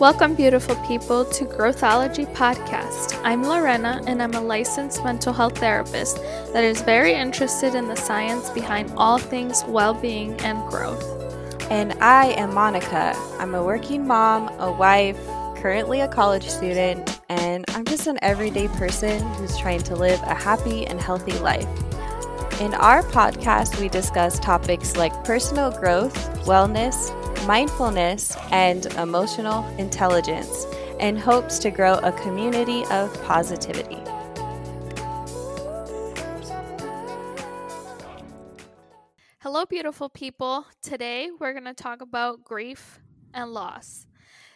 Welcome, beautiful people, to Growthology Podcast. I'm Lorena, and I'm a licensed mental health therapist that is very interested in the science behind all things well-being and growth. And I am Monica. I'm a working mom, a wife, currently a college student, and I'm just an everyday person who's trying to live a happy and healthy life. In our podcast, we discuss topics like personal growth, wellness, mindfulness, and emotional intelligence, and hopes to grow a community of positivity. Hello, beautiful people. Today, we're going to talk about grief and loss.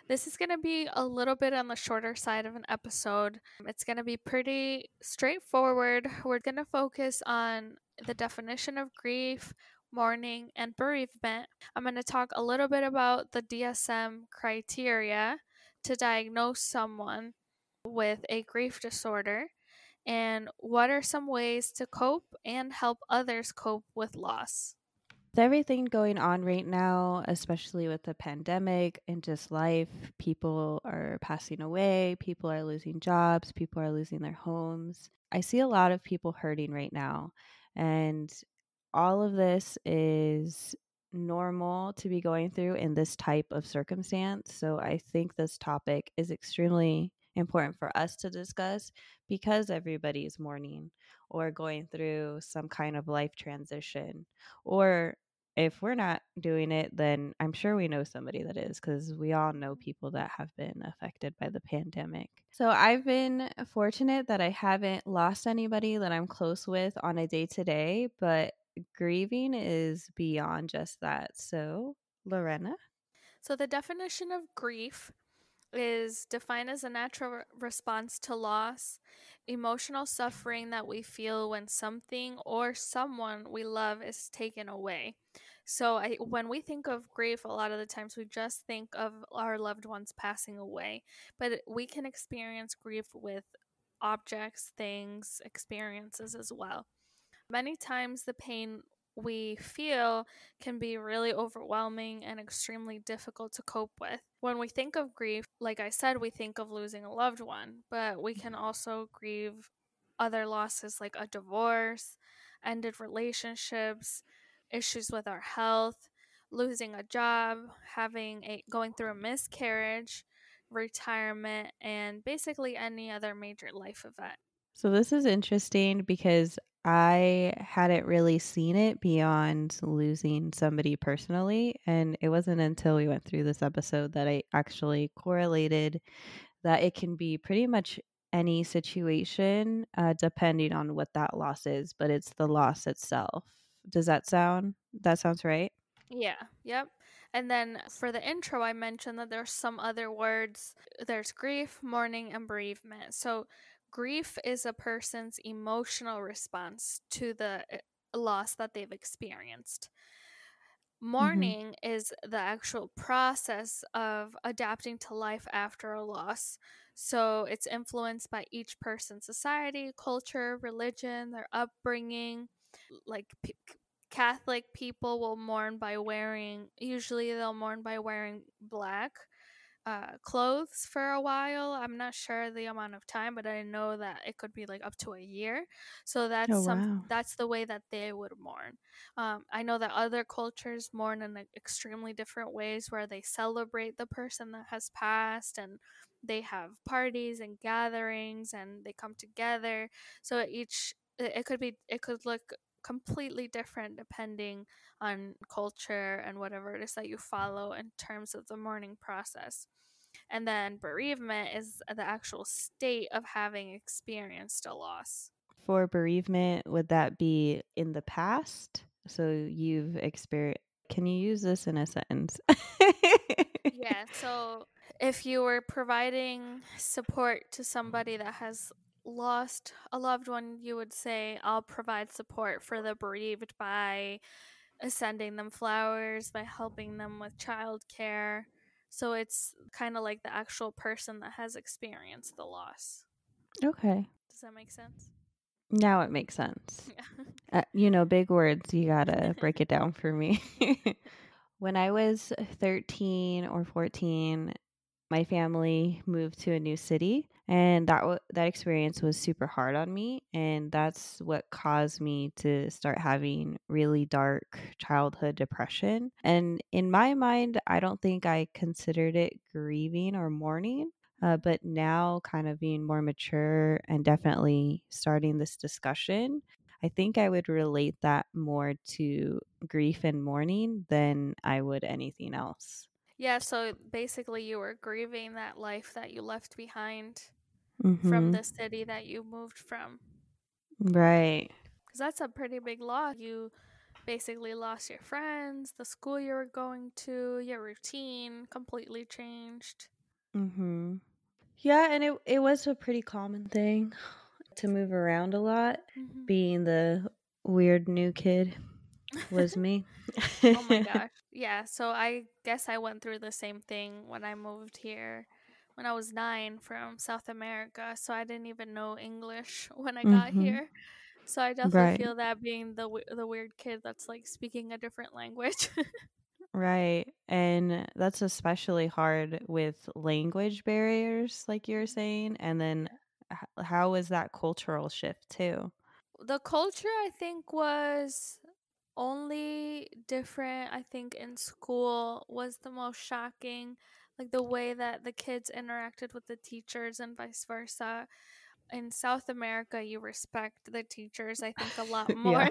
This is going to be a little bit on the shorter side of an episode. It's going to be pretty straightforward. We're going to focus on the definition of grief, mourning, and bereavement. I'm going to talk a little bit about the DSM criteria to diagnose someone with a grief disorder and what are some ways to cope and help others cope with loss. With everything going on right now, especially with the pandemic and just life, people are passing away, people are losing jobs, people are losing their homes. I see a lot of people hurting right now, and all of this is normal to be going through in this type of circumstance. So I think this topic is extremely important for us to discuss because everybody is mourning or going through some kind of life transition. Or if we're not doing it, then I'm sure we know somebody that is, because we all know people that have been affected by the pandemic. So I've been fortunate that I haven't lost anybody that I'm close with on a day-to-day, but grieving is beyond just that. So, Lorena? So the definition of grief is defined as a natural response to loss, emotional suffering that we feel when something or someone we love is taken away. So when we think of grief, a lot of the times we just think of our loved ones passing away, but we can experience grief with objects, things, experiences as well. Many times the pain we feel can be really overwhelming and extremely difficult to cope with. When we think of grief, like I said, we think of losing a loved one, but we can also grieve other losses like a divorce, ended relationships, issues with our health, losing a job, going through a miscarriage, retirement, and basically any other major life event. So this is interesting because I hadn't really seen it beyond losing somebody personally, and it wasn't until we went through this episode that I actually correlated that it can be pretty much any situation depending on what that loss is, but it's the loss itself. Does that sounds right? Yeah. Yep. And then for the intro, I mentioned that there's some other words. There's grief, mourning, and bereavement. So grief is a person's emotional response to the loss that they've experienced. Mourning is the actual process of adapting to life after a loss. So it's influenced by each person's society, culture, religion, their upbringing. Like Catholic people will mourn by wearing black clothes for a while. I'm not sure the amount of time, but I know that it could be like up to a year. So that's that's the way that they would mourn. I know that other cultures mourn in extremely different ways, where they celebrate the person that has passed, and they have parties and gatherings, and they come together. So it could look completely different depending on culture and whatever it is that you follow in terms of the mourning process. And then bereavement is the actual state of having experienced a loss. For bereavement, would that be in the past? So you've experienced, can you use this in a sentence? Yeah, so if you were providing support to somebody that has lost a loved one, you would say, I'll provide support for the bereaved by sending them flowers, by helping them with childcare. So it's kind of like the actual person that has experienced the loss. Okay. Does that make sense? Now it makes sense. Yeah. Big words, you gotta break it down for me. When I was 13 or 14, My family moved to a new city, and that experience was super hard on me, and that's what caused me to start having really dark childhood depression. And in my mind, I don't think I considered it grieving or mourning, but now kind of being more mature and definitely starting this discussion, I think I would relate that more to grief and mourning than I would anything else. Yeah, so basically you were grieving that life that you left behind from the city that you moved from. Right. Because that's a pretty big loss. You basically lost your friends, the school you were going to, your routine completely changed. Mm-hmm. Yeah, and it was a pretty common thing to move around a lot, being the weird new kid. Was me. Oh my gosh. Yeah, so I guess I went through the same thing when I moved here when I was 9 from South America. So I didn't even know English when I got here. So I definitely feel that, being the weird kid that's like speaking a different language. Right. And that's especially hard with language barriers, like you were saying. And then how was that cultural shift too? The culture, I think, was only different, I think, in school was the most shocking, like the way that the kids interacted with the teachers and vice versa. In South America, you respect the teachers, I think, a lot more.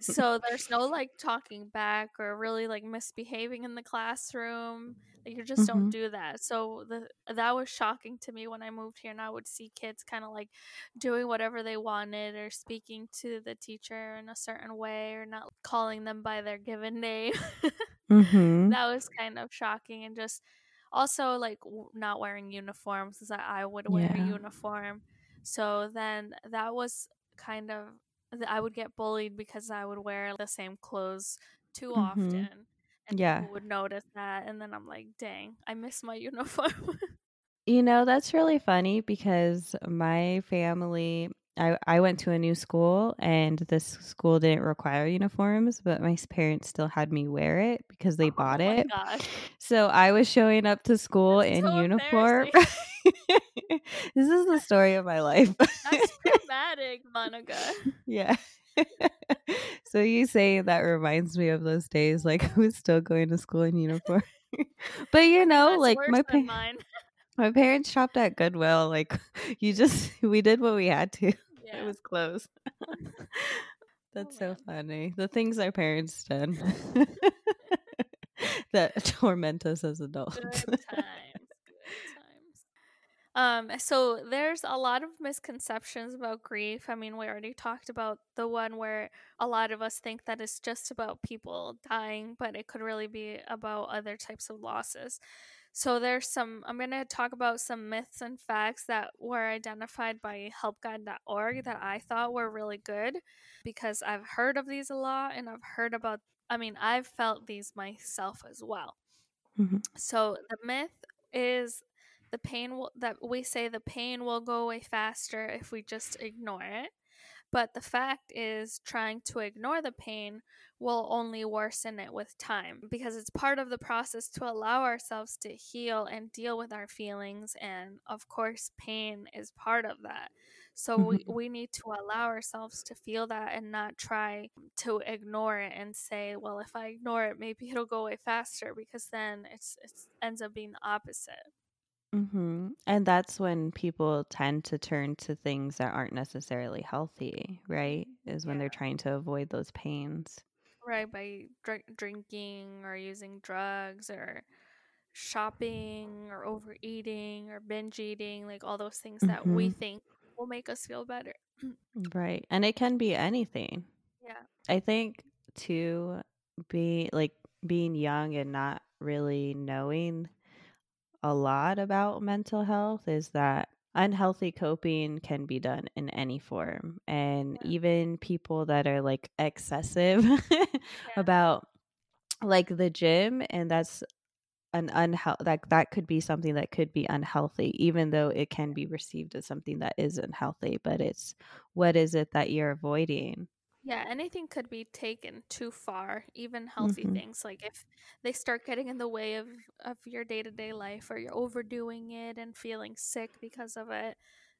So there's no like talking back or really like misbehaving in the classroom. Like, you just don't do that. So that was shocking to me when I moved here, and I would see kids kind of like doing whatever they wanted or speaking to the teacher in a certain way or not calling them by their given name. That was kind of shocking. And just also like not wearing uniforms, because I would wear a uniform. So then that was kind of, I would get bullied because I would wear the same clothes too often. And people would notice that. And then I'm like, dang, I miss my uniform. You know, that's really funny because my family, I went to a new school, and this school didn't require uniforms, but my parents still had me wear it because they bought it. Gosh. So I was showing up to school in uniform. This is the story of my life. That's dramatic, Monica. Yeah. So you saying that reminds me of those days, like I was still going to school in uniform. But you know, that's like my parents shopped at Goodwill. Like, we did what we had to. Yeah. It was close. That's so funny. The things our parents did that torment us as adults. So there's a lot of misconceptions about grief. I mean, we already talked about the one where a lot of us think that it's just about people dying, but it could really be about other types of losses. So I'm going to talk about some myths and facts that were identified by helpguide.org that I thought were really good, because I've heard of these a lot, and I've felt these myself as well. So the myth is the pain will go away faster if we just ignore it. But the fact is, trying to ignore the pain will only worsen it with time, because it's part of the process to allow ourselves to heal and deal with our feelings. And of course, pain is part of that. So we need to allow ourselves to feel that and not try to ignore it and say, well, if I ignore it, maybe it'll go away faster, because then it ends up being the opposite. And that's when people tend to turn to things that aren't necessarily healthy, right? Is when they're trying to avoid those pains. Right, by drinking or using drugs or shopping or overeating or binge eating, like all those things that we think will make us feel better. Right. And it can be anything. Yeah. I think to be like being young and not really knowing a lot about mental health is that unhealthy coping can be done in any form. And even people that are like excessive about like the gym, and that's an that could be something that could be unhealthy, even though it can be received as something that is unhealthy. But it's, what is it that you're avoiding? Yeah, anything could be taken too far, even healthy things. Like if they start getting in the way of your day-to-day life, or you're overdoing it and feeling sick because of it,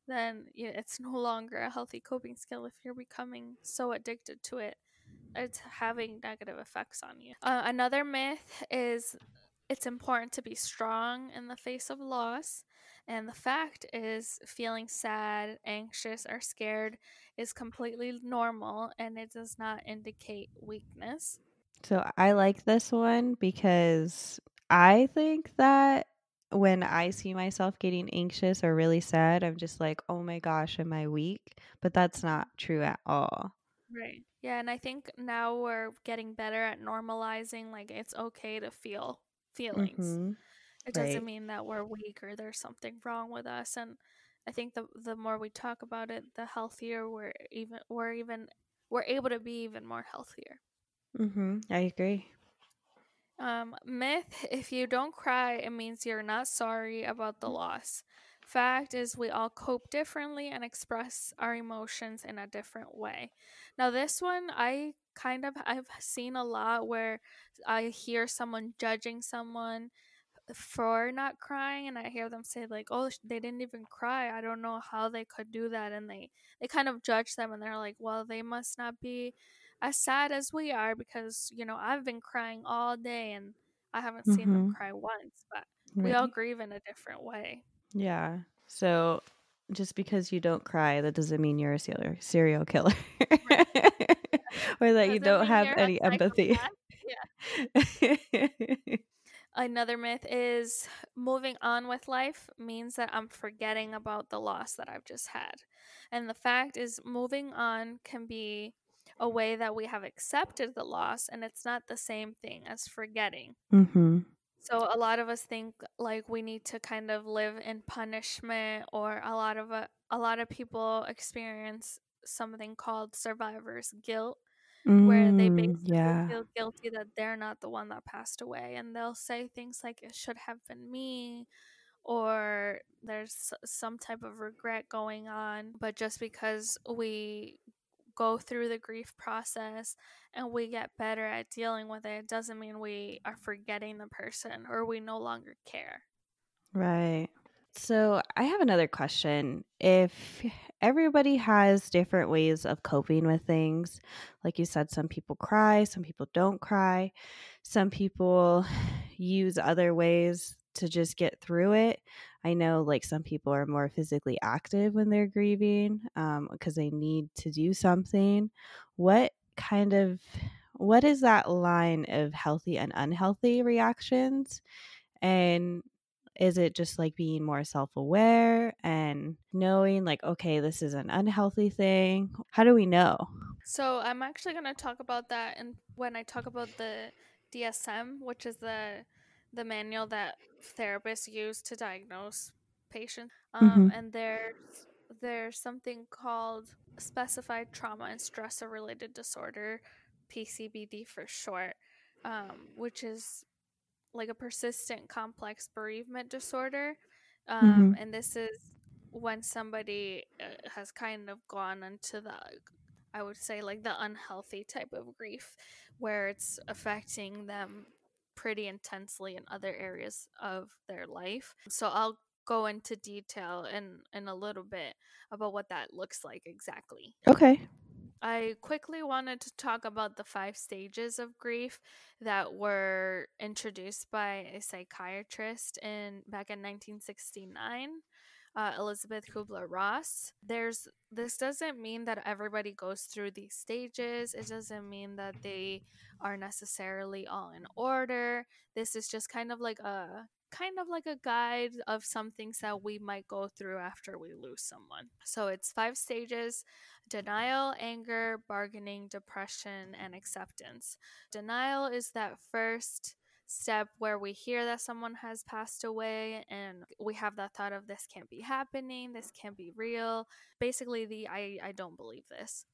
then it's no longer a healthy coping skill if you're becoming so addicted to it. It's having negative effects on you. Another myth is it's important to be strong in the face of loss. And the fact is, feeling sad, anxious, or scared is completely normal, and it does not indicate weakness. So I like this one because I think that when I see myself getting anxious or really sad, I'm just like, oh my gosh, am I weak? But that's not true at all. Right. Yeah, and I think now we're getting better at normalizing, like, it's okay to feel feelings. It doesn't mean that we're weak or there's something wrong with us. And I think the more we talk about it, the healthier we're able to be even more healthier. I agree. Myth: if you don't cry, it means you're not sorry about the loss. Fact is, we all cope differently and express our emotions in a different way. Now, this one I've seen a lot, where I hear someone judging someone for not crying, and I hear them say, like, oh, they didn't even cry, I don't know how they could do that, and they kind of judge them, and they're like, well, they must not be as sad as we are, because I've been crying all day and I haven't seen them cry once. But we all grieve in a different way. Yeah, so just because you don't cry, that doesn't mean you're a serial killer. Right. Or that you don't have any empathy. Yeah. Another myth is moving on with life means that I'm forgetting about the loss that I've just had. And the fact is, moving on can be a way that we have accepted the loss, and it's not the same thing as forgetting. So a lot of us think, like, we need to kind of live in punishment, or a lot of people experience something called survivor's guilt, where they basically feel guilty that they're not the one that passed away, and they'll say things like, it should have been me, or there's some type of regret going on. But just because we go through the grief process and we get better at dealing with it, doesn't mean we are forgetting the person or we no longer care. Right. So I have another question. If everybody has different ways of coping with things, like you said, some people cry, some people don't cry, some people use other ways to just get through it. I know, like, some people are more physically active when they're grieving because they need to do something. What is that line of healthy and unhealthy reactions? And is it just like being more self-aware and knowing, like, okay, this is an unhealthy thing? How do we know? So I'm actually going to talk about that when I talk about the DSM, which is the manual that therapists use to diagnose patients. And there's something called Specified Trauma and Stressor-Related Disorder, PCBD for short, which is like a persistent complex bereavement disorder. And this is when somebody has kind of gone into the, I would say, like, the unhealthy type of grief, where it's affecting them pretty intensely in other areas of their life. So I'll go into detail in a little bit about what that looks like exactly. Okay. I quickly wanted to talk about the 5 stages of grief that were introduced by a psychiatrist back in 1969, Elizabeth Kübler-Ross. This doesn't mean that everybody goes through these stages. It doesn't mean that they are necessarily all in order. This is just kind of like a guide of some things that we might go through after we lose someone. So it's 5 stages: denial, anger, bargaining, depression, and acceptance. Denial is that first step where we hear that someone has passed away and we have that thought of, this can't be happening, this can't be real. Basically, I don't believe this.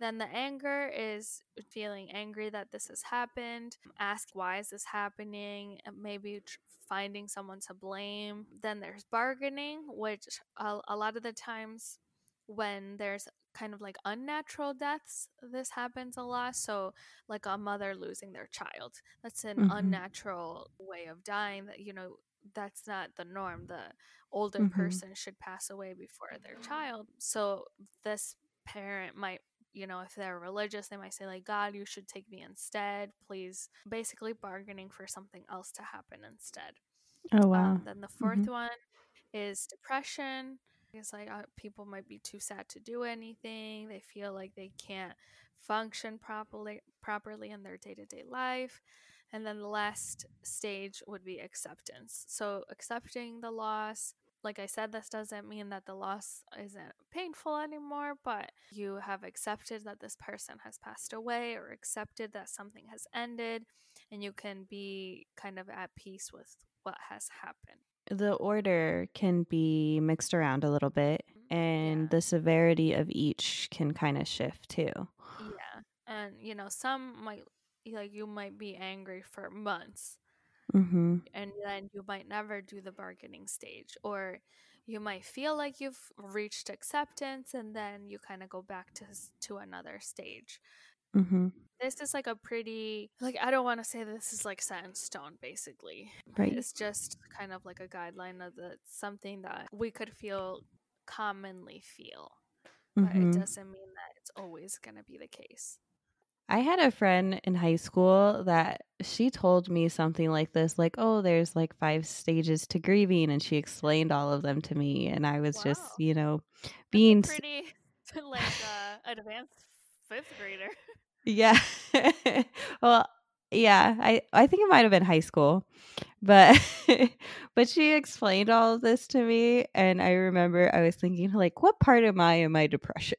Then the anger is feeling angry that this has happened. Ask, why is this happening? Maybe finding someone to blame. Then there's bargaining, which a lot of the times when there's kind of like unnatural deaths, this happens a lot. So like a mother losing their child, that's an unnatural way of dying, that, you know, that's not the norm. The older person should pass away before their child. So this parent might, you know, if they're religious, they might say like, God, you should take me instead, please. Basically bargaining for something else to happen instead. Oh, wow. Then the fourth one is depression. It's like people might be too sad to do anything. They feel like they can't function properly in their day-to-day life. And then the last stage would be acceptance. So accepting the loss. Like I said, this doesn't mean that the loss isn't painful anymore, but you have accepted that this person has passed away, or accepted that something has ended, and you can be kind of at peace with what has happened. The order can be mixed around a little bit, and the severity of each can kind of shift too. Yeah. And, you know, some might, like, you might be angry for months, and then you might never do the bargaining stage, or you might feel like you've reached acceptance, and then you kind of go back to another stage. This is like a pretty, like, I don't want to say this is like set in stone, basically. Right. It's just kind of like a guideline of something that we could commonly feel, but it doesn't mean that it's always going to be the case. I had a friend in high school that she told me something like this, like, oh, there's like 5 stages to grieving. And she explained all of them to me. And I was just, you know, being pretty like advanced 5th grader. Yeah. Well, yeah, I think it might have been high school, but but she explained all of this to me. And I remember I was thinking, like, what part am I depression?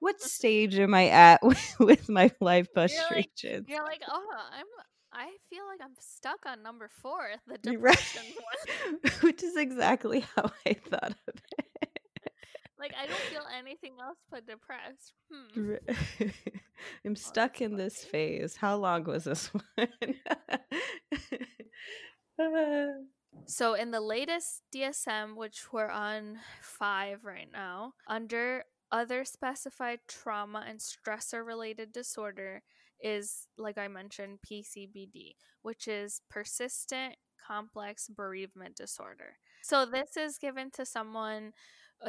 What stage am I at with my life frustration? You're like, oh, I feel like I'm stuck on number 4, the depression one. Which is exactly how I thought of it. Like, I don't feel anything else but depressed. I'm stuck in this phase. How long was this one? So in the latest DSM, which we're on 5 right now, under other specified trauma and stressor-related disorder is, like I mentioned, PCBD, which is persistent complex bereavement disorder. So this is given to someone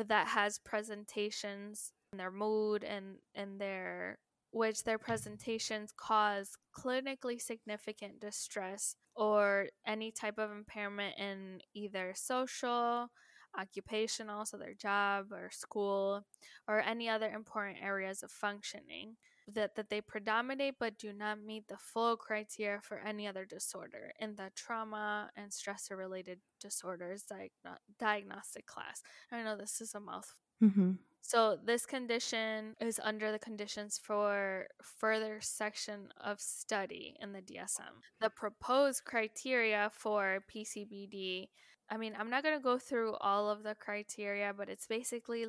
that has presentations in their mood and in their presentations cause clinically significant distress or any type of impairment in either social, occupational, so their job or school, or any other important areas of functioning, that they predominate but do not meet the full criteria for any other disorder in the trauma and stressor-related disorders diagnostic class. I know this is a mouthful. So this condition is under the conditions for further section of study in the DSM. The proposed criteria for PCBD, I mean, I'm not going to go through all of the criteria, but it's basically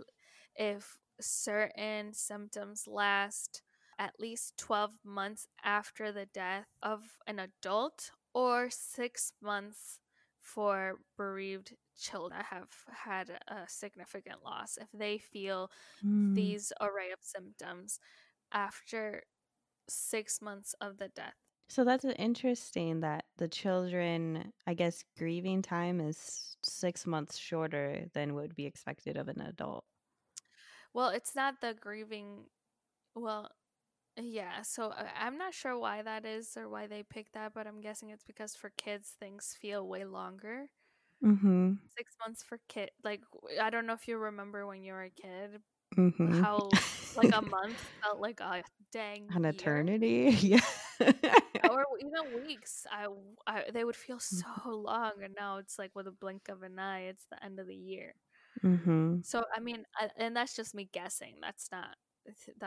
if certain symptoms last at least 12 months after the death of an adult, or 6 months for bereaved children that have had a significant loss. If they feel these array of symptoms after 6 months of the death. So that's interesting that the children, I guess, grieving time is 6 months shorter than would be expected of an adult. Well, it's not the grieving. Well, yeah. So I'm not sure why that is or why they picked that, but I'm guessing it's because for kids, things feel way longer. 6 months for kid. Like, I don't know if you remember when you were a kid. How like a month felt like a dang an year. Eternity, yeah. Or even weeks. They would feel so long, and now it's like with a blink of an eye, it's the end of the year. So I mean, and that's just me guessing. That's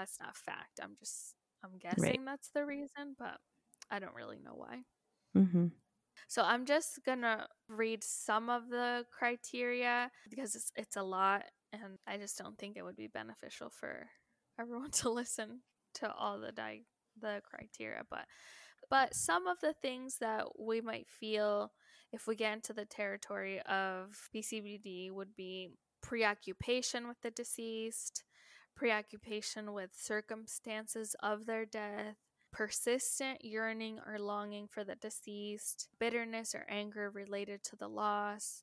not fact. I'm guessing that's the reason, but I don't really know why. So I'm just gonna read some of the criteria because it's a lot. And I just don't think it would be beneficial for everyone to listen to all the criteria. But some of the things that we might feel if we get into the territory of PCBD would be preoccupation with the deceased, preoccupation with circumstances of their death, persistent yearning or longing for the deceased, bitterness or anger related to the loss,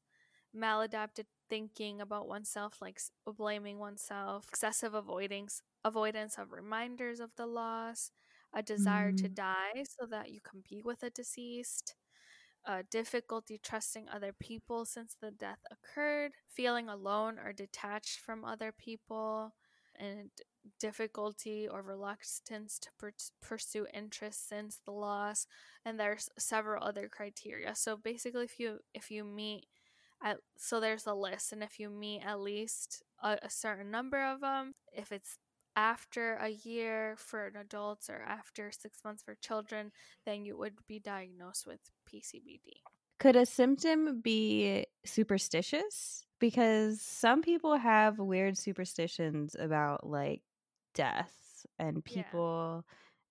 maladaptive thinking about oneself, like blaming ourselves, excessive avoidance of reminders of the loss, a desire to die so that you can be with the deceased, difficulty trusting other people since the death occurred, feeling alone or detached from other people, and difficulty or reluctance to pursue interests since the loss. And there's several other criteria. So basically, if you meet so there's a list, and if you meet at least a certain number of them, if it's after a year for adults or after 6 months for children, then you would be diagnosed with PCBD. Could a symptom be superstitious? Because some people have weird superstitions about like deaths and people.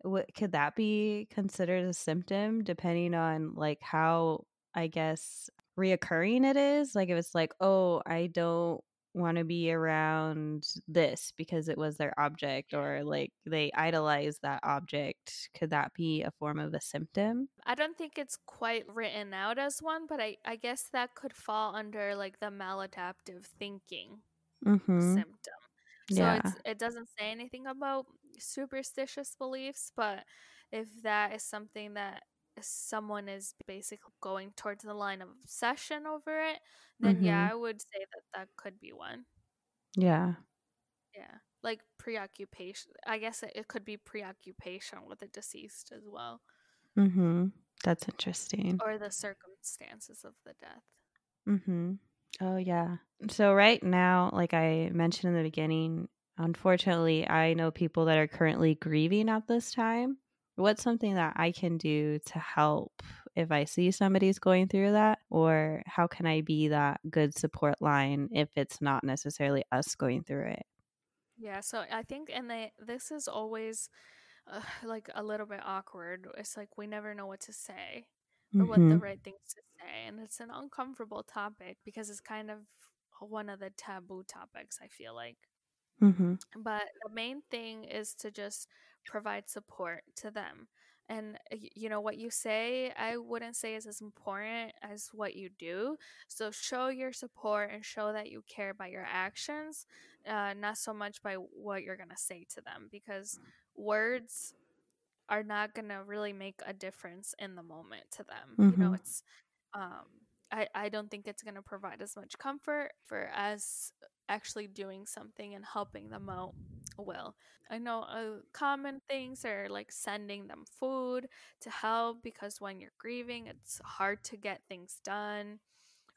Yeah. Could that be considered a symptom depending on like how, I guess, reoccurring it is? Like if it's like, oh, I don't want to be around this because it was their object, or like they idolize that object. Could that be a form of a symptom? I don't think it's quite written out as one, but I guess that could fall under like the maladaptive thinking symptom. So it doesn't say anything about superstitious beliefs, but if that is something that someone is basically going towards the line of obsession over it, then I would say that could be one. Like preoccupation, I guess it could be preoccupation with the deceased as well. That's interesting. Or the circumstances of the death. Oh yeah. So right now, like I mentioned in the beginning, unfortunately I know people that are currently grieving at this time. What's something that I can do to help if I see somebody's going through that? Or how can I be that good support line if it's not necessarily us going through it? Yeah, so I think, and this is always like a little bit awkward. It's like we never know what to say or what the right things to say. And it's an uncomfortable topic because it's kind of one of the taboo topics, I feel like. But the main thing is to just provide support to them. And you know, what you say, I wouldn't say is as important as what you do. So show your support and show that you care by your actions, not so much by what you're going to say to them, because words are not going to really make a difference in the moment to them. You know, it's I don't think it's going to provide as much comfort for us actually doing something and helping them out. Well, I know common things are like sending them food to help, because when you're grieving, it's hard to get things done.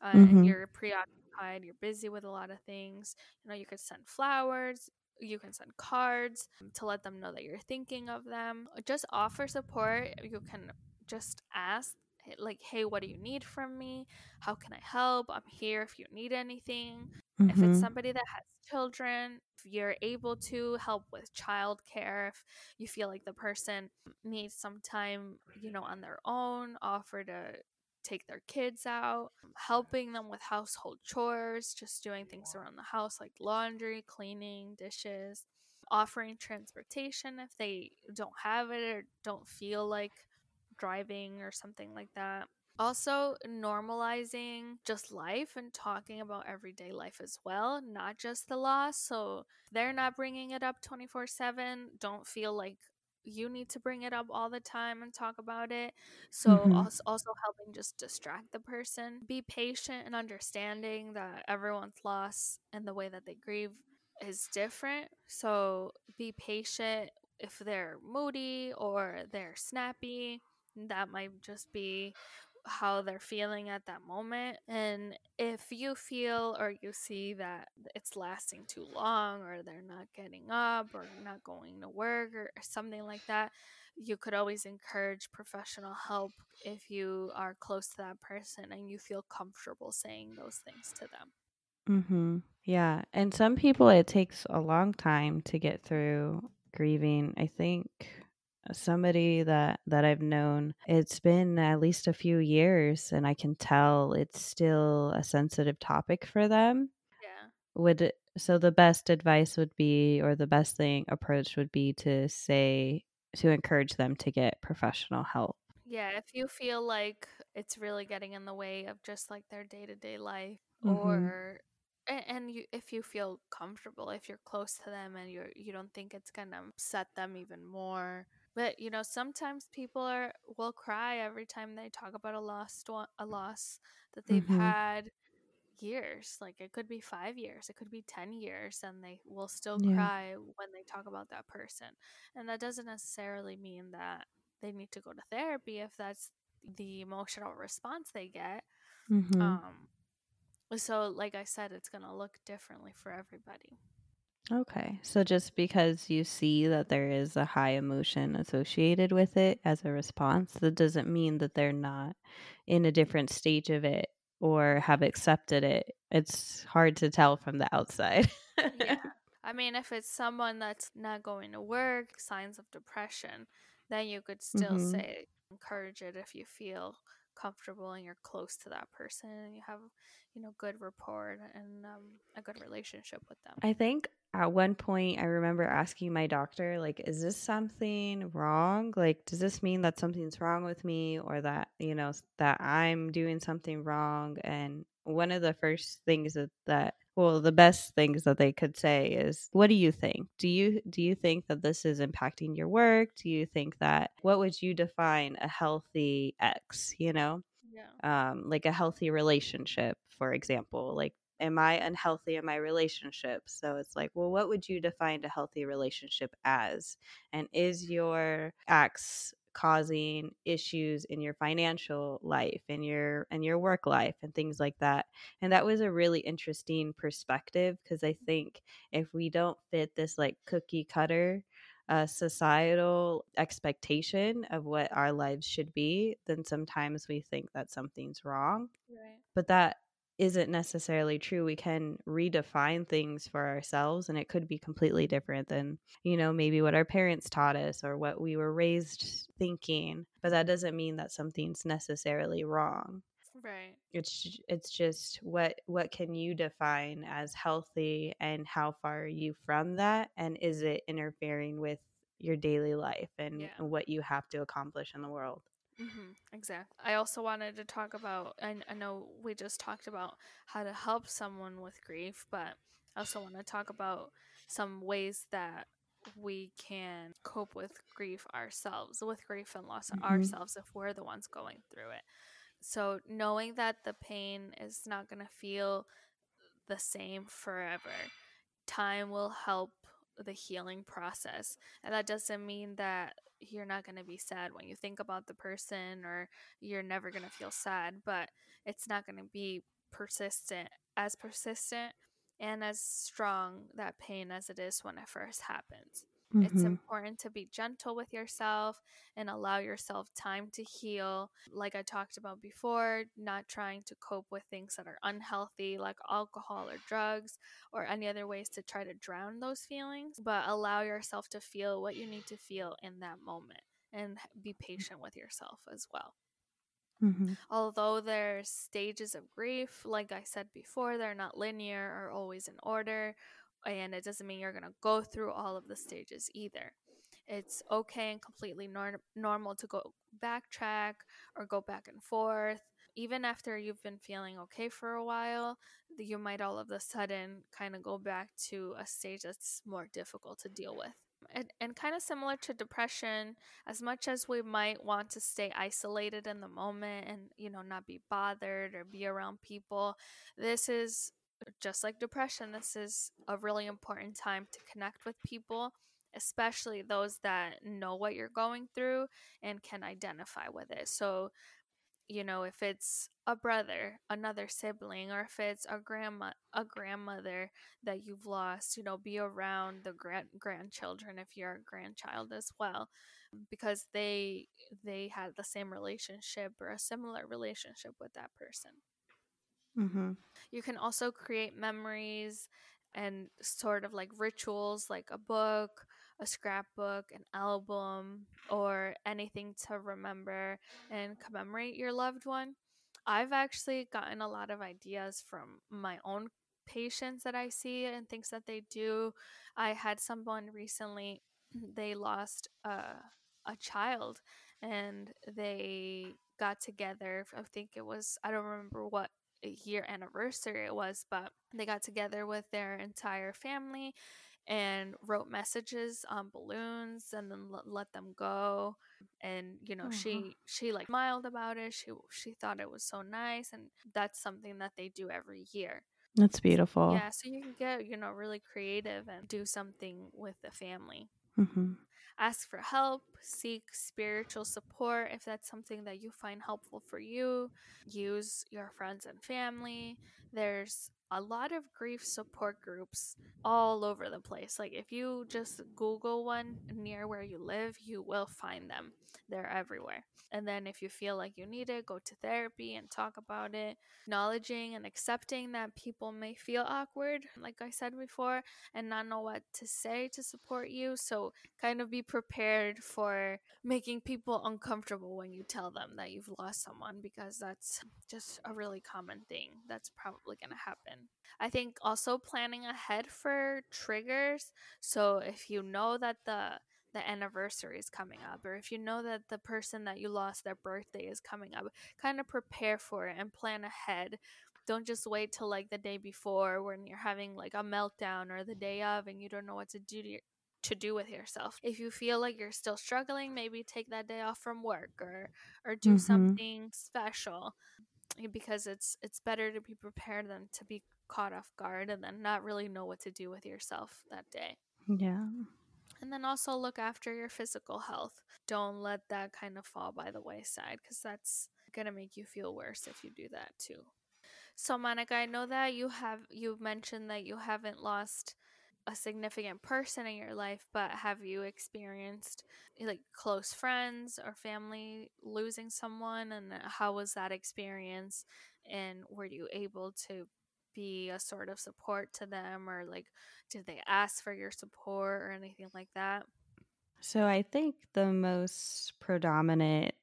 And you're preoccupied, you're busy with a lot of things. You know, you could send flowers, you can send cards to let them know that you're thinking of them. Just offer support. You can just ask, like, hey, what do you need from me? How can I help? I'm here if you need anything. If it's somebody that has children, if you're able to help with childcare, if you feel like the person needs some time, you know, on their own, offer to take their kids out, helping them with household chores, just doing things around the house like laundry, cleaning, dishes, offering transportation if they don't have it or don't feel like driving or something like that. Also, normalizing just life and talking about everyday life as well, not just the loss. So they're not bringing it up 24/7. Don't feel like you need to bring it up all the time and talk about it. So also helping just distract the person. Be patient and understanding that everyone's loss and the way that they grieve is different. So be patient if they're moody or they're snappy. That might just be how they're feeling at that moment. And if you feel or you see that it's lasting too long, or they're not getting up or not going to work or something like that, you could always encourage professional help if you are close to that person and you feel comfortable saying those things to them. Yeah. And some people, it takes a long time to get through grieving. I think somebody that I've known, it's been at least a few years, and I can tell it's still a sensitive topic for them. So the best advice would be, or the best approach would be to encourage them to get professional help. Yeah, if you feel like it's really getting in the way of just like their day-to-day life, mm-hmm. If you feel comfortable, if you're close to them and you don't think it's going to upset them even more. But, sometimes people will cry every time they talk about a loss that they've mm-hmm. had years. Like it could be 5 years, it could be 10 years, and they will still cry when they talk about that person. And that doesn't necessarily mean that they need to go to therapy if that's the emotional response they get. Mm-hmm. So like I said, it's going to look differently for everybody. Okay. So just because you see that there is a high emotion associated with it as a response, that doesn't mean that they're not in a different stage of it or have accepted it. It's hard to tell from the outside. Yeah. I mean, if it's someone that's not going to work, signs of depression, then you could still mm-hmm. say encourage it if you feel comfortable and you're close to that person and you have good rapport and a good relationship with them. I think at one point I remember asking my doctor, like, is this something wrong? Like, does this mean that something's wrong with me or that that I'm doing something wrong? And one of the first things the best things that they could say is, what do you think? Do you think that this is impacting your work? Do you think that, what would you define a healthy X, Yeah. Like a healthy relationship, for example, like, am I unhealthy in my relationship? So it's like, well, what would you define a healthy relationship as? And is your X causing issues in your financial life and your work life and things like that? And that was a really interesting perspective, because I think if we don't fit this like cookie cutter societal expectation of what our lives should be, then sometimes we think that something's wrong. Right. But that isn't necessarily true. We can redefine things for ourselves, and it could be completely different than, maybe what our parents taught us or what we were raised thinking. But that doesn't mean that something's necessarily wrong. Right. It's just what can you define as healthy, and how far are you from that, and is it interfering with your daily life and what you have to accomplish in the world? Mm-hmm, exactly. I also wanted to talk about, I know we just talked about how to help someone with grief, but I also want to talk about some ways that we can cope with grief ourselves, with grief and loss mm-hmm. ourselves, if we're the ones going through it. So knowing that the pain is not going to feel the same forever, time will help the healing process. And that doesn't mean that you're not going to be sad when you think about the person, or you're never going to feel sad, but it's not going to be persistent and as strong that pain as it is when it first happens. Mm-hmm. It's important to be gentle with yourself and allow yourself time to heal. Like I talked about before, not trying to cope with things that are unhealthy, like alcohol or drugs or any other ways to try to drown those feelings, but allow yourself to feel what you need to feel in that moment and be patient with yourself as well. Mm-hmm. Although there's stages of grief, like I said before, they're not linear or always in order. And it doesn't mean you're going to go through all of the stages either. It's okay and completely normal to go backtrack or go back and forth. Even after you've been feeling okay for a while, you might all of a sudden kind of go back to a stage that's more difficult to deal with. And kind of similar to depression, as much as we might want to stay isolated in the moment and, not be bothered or be around people, this is... just like depression, this is a really important time to connect with people, especially those that know what you're going through and can identify with it. So, if it's a brother, another sibling, or if it's a grandmother that you've lost, be around the grandchildren if you're a grandchild as well, because they had the same relationship or a similar relationship with that person. Mm-hmm. You can also create memories and sort of like rituals, like a book, a scrapbook, an album, or anything to remember and commemorate your loved one. I've actually gotten a lot of ideas from my own patients that I see and things that they do. I had someone recently, they lost a child, and they got together. I think it was, I don't remember what year anniversary it was, but they got together with their entire family and wrote messages on balloons and then let them go. And, you know, she like smiled about it. She thought it was so nice. And that's something that they do every year. That's beautiful. Yeah. So you can get, you know, really creative and do something with the family. Mm-hmm. Ask for help, seek spiritual support if that's something that you find helpful for you. Use your friends and family. There's a lot of grief support groups all over the place. Like if you just Google one near where you live, you will find them. They're everywhere. And then if you feel like you need it, go to therapy and talk about it. Acknowledging and accepting that people may feel awkward, like I said before, and not know what to say to support you. So kind of be prepared for making people uncomfortable when you tell them that you've lost someone, because that's just a really common thing that's probably going to happen. I think also planning ahead for triggers. So if you know that the anniversary is coming up, or if you know that the person that you lost, their birthday is coming up, kind of prepare for it and plan ahead. Don't just wait till like the day before when you're having like a meltdown, or the day of, and you don't know what to do to do with yourself. If you feel like you're still struggling, maybe take that day off from work or do something special. Because it's better to be prepared than to be caught off guard and then not really know what to do with yourself that day. Yeah. And then also look after your physical health. Don't let that kind of fall by the wayside, because that's going to make you feel worse if you do that too. So Monica, I know that you mentioned that you haven't lost a significant person in your life, but have you experienced like close friends or family losing someone, and how was that experience, and were you able to be a sort of support to them, or like did they ask for your support or anything like that? So I think the most predominant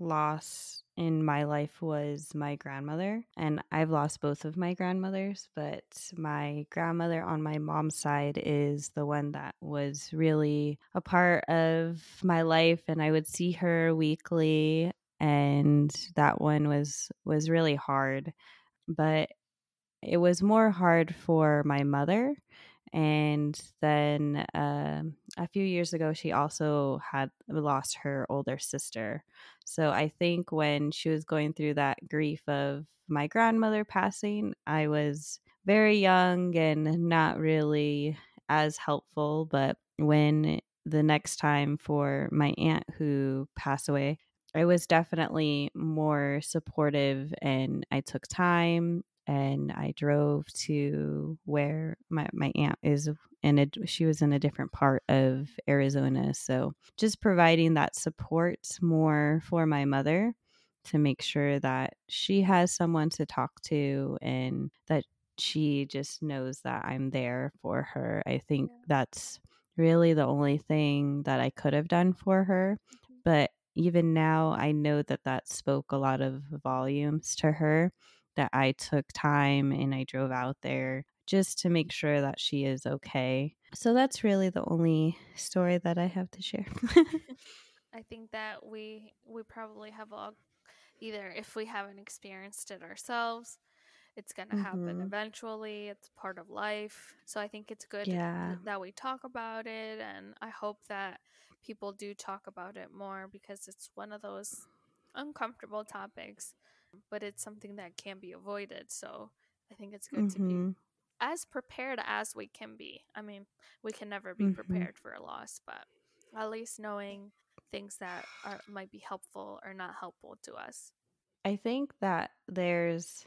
loss in my life was my grandmother, and I've lost both of my grandmothers, but my grandmother on my mom's side is the one that was really a part of my life, and I would see her weekly, and that one was really hard. But it was more hard for my mother. And then a few years ago, she also had lost her older sister. So I think when she was going through that grief of my grandmother passing, I was very young and not really as helpful. But when the next time for my aunt who passed away, I was definitely more supportive, and I took time. And I drove to where my aunt is, and she was in a different part of Arizona. So just providing that support more for my mother to make sure that she has someone to talk to and that she just knows that I'm there for her. I think that's really the only thing that I could have done for her. But even now, I know that spoke a lot of volumes to her, that I took time and I drove out there just to make sure that she is okay. So that's really the only story that I have to share. I think that we probably have all, either if we haven't experienced it ourselves, it's going to happen eventually. It's part of life. So I think it's good that we talk about it. And I hope that people do talk about it more, because it's one of those uncomfortable topics. But it's something that can be avoided. So I think it's good to be as prepared as we can be. I mean, we can never be prepared for a loss, but at least knowing things that might be helpful or not helpful to us. I think that there's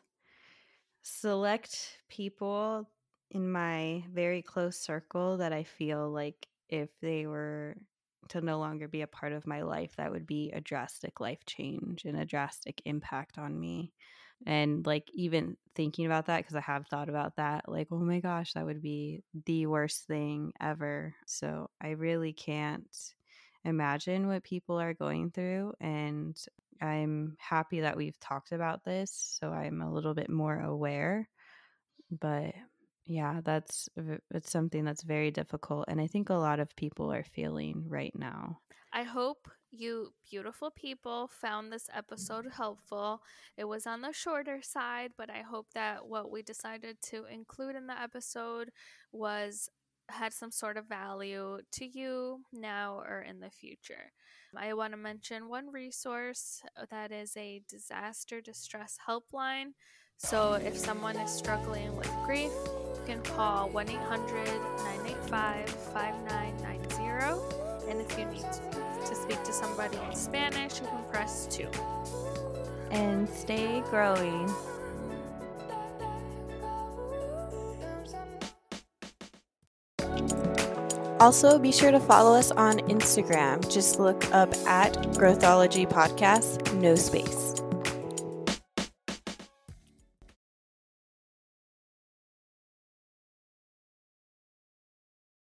select people in my very close circle that I feel like if they were to no longer be a part of my life, that would be a drastic life change and a drastic impact on me. And like even thinking about that, because I have thought about that, like, oh my gosh, that would be the worst thing ever. So I really can't imagine what people are going through. And I'm happy that we've talked about this, so I'm a little bit more aware. But Yeah, it's something that's very difficult. And I think a lot of people are feeling right now. I hope you beautiful people found this episode helpful. It was on the shorter side, but I hope that what we decided to include in the episode had some sort of value to you now or in the future. I want to mention one resource that is a disaster distress helpline. So if someone is struggling with grief, you can call 1-800-985-5990. And if you need to speak to somebody in Spanish, you can press 2. And stay growing. Also, be sure to follow us on Instagram. Just look up at Growthology Podcast, no space.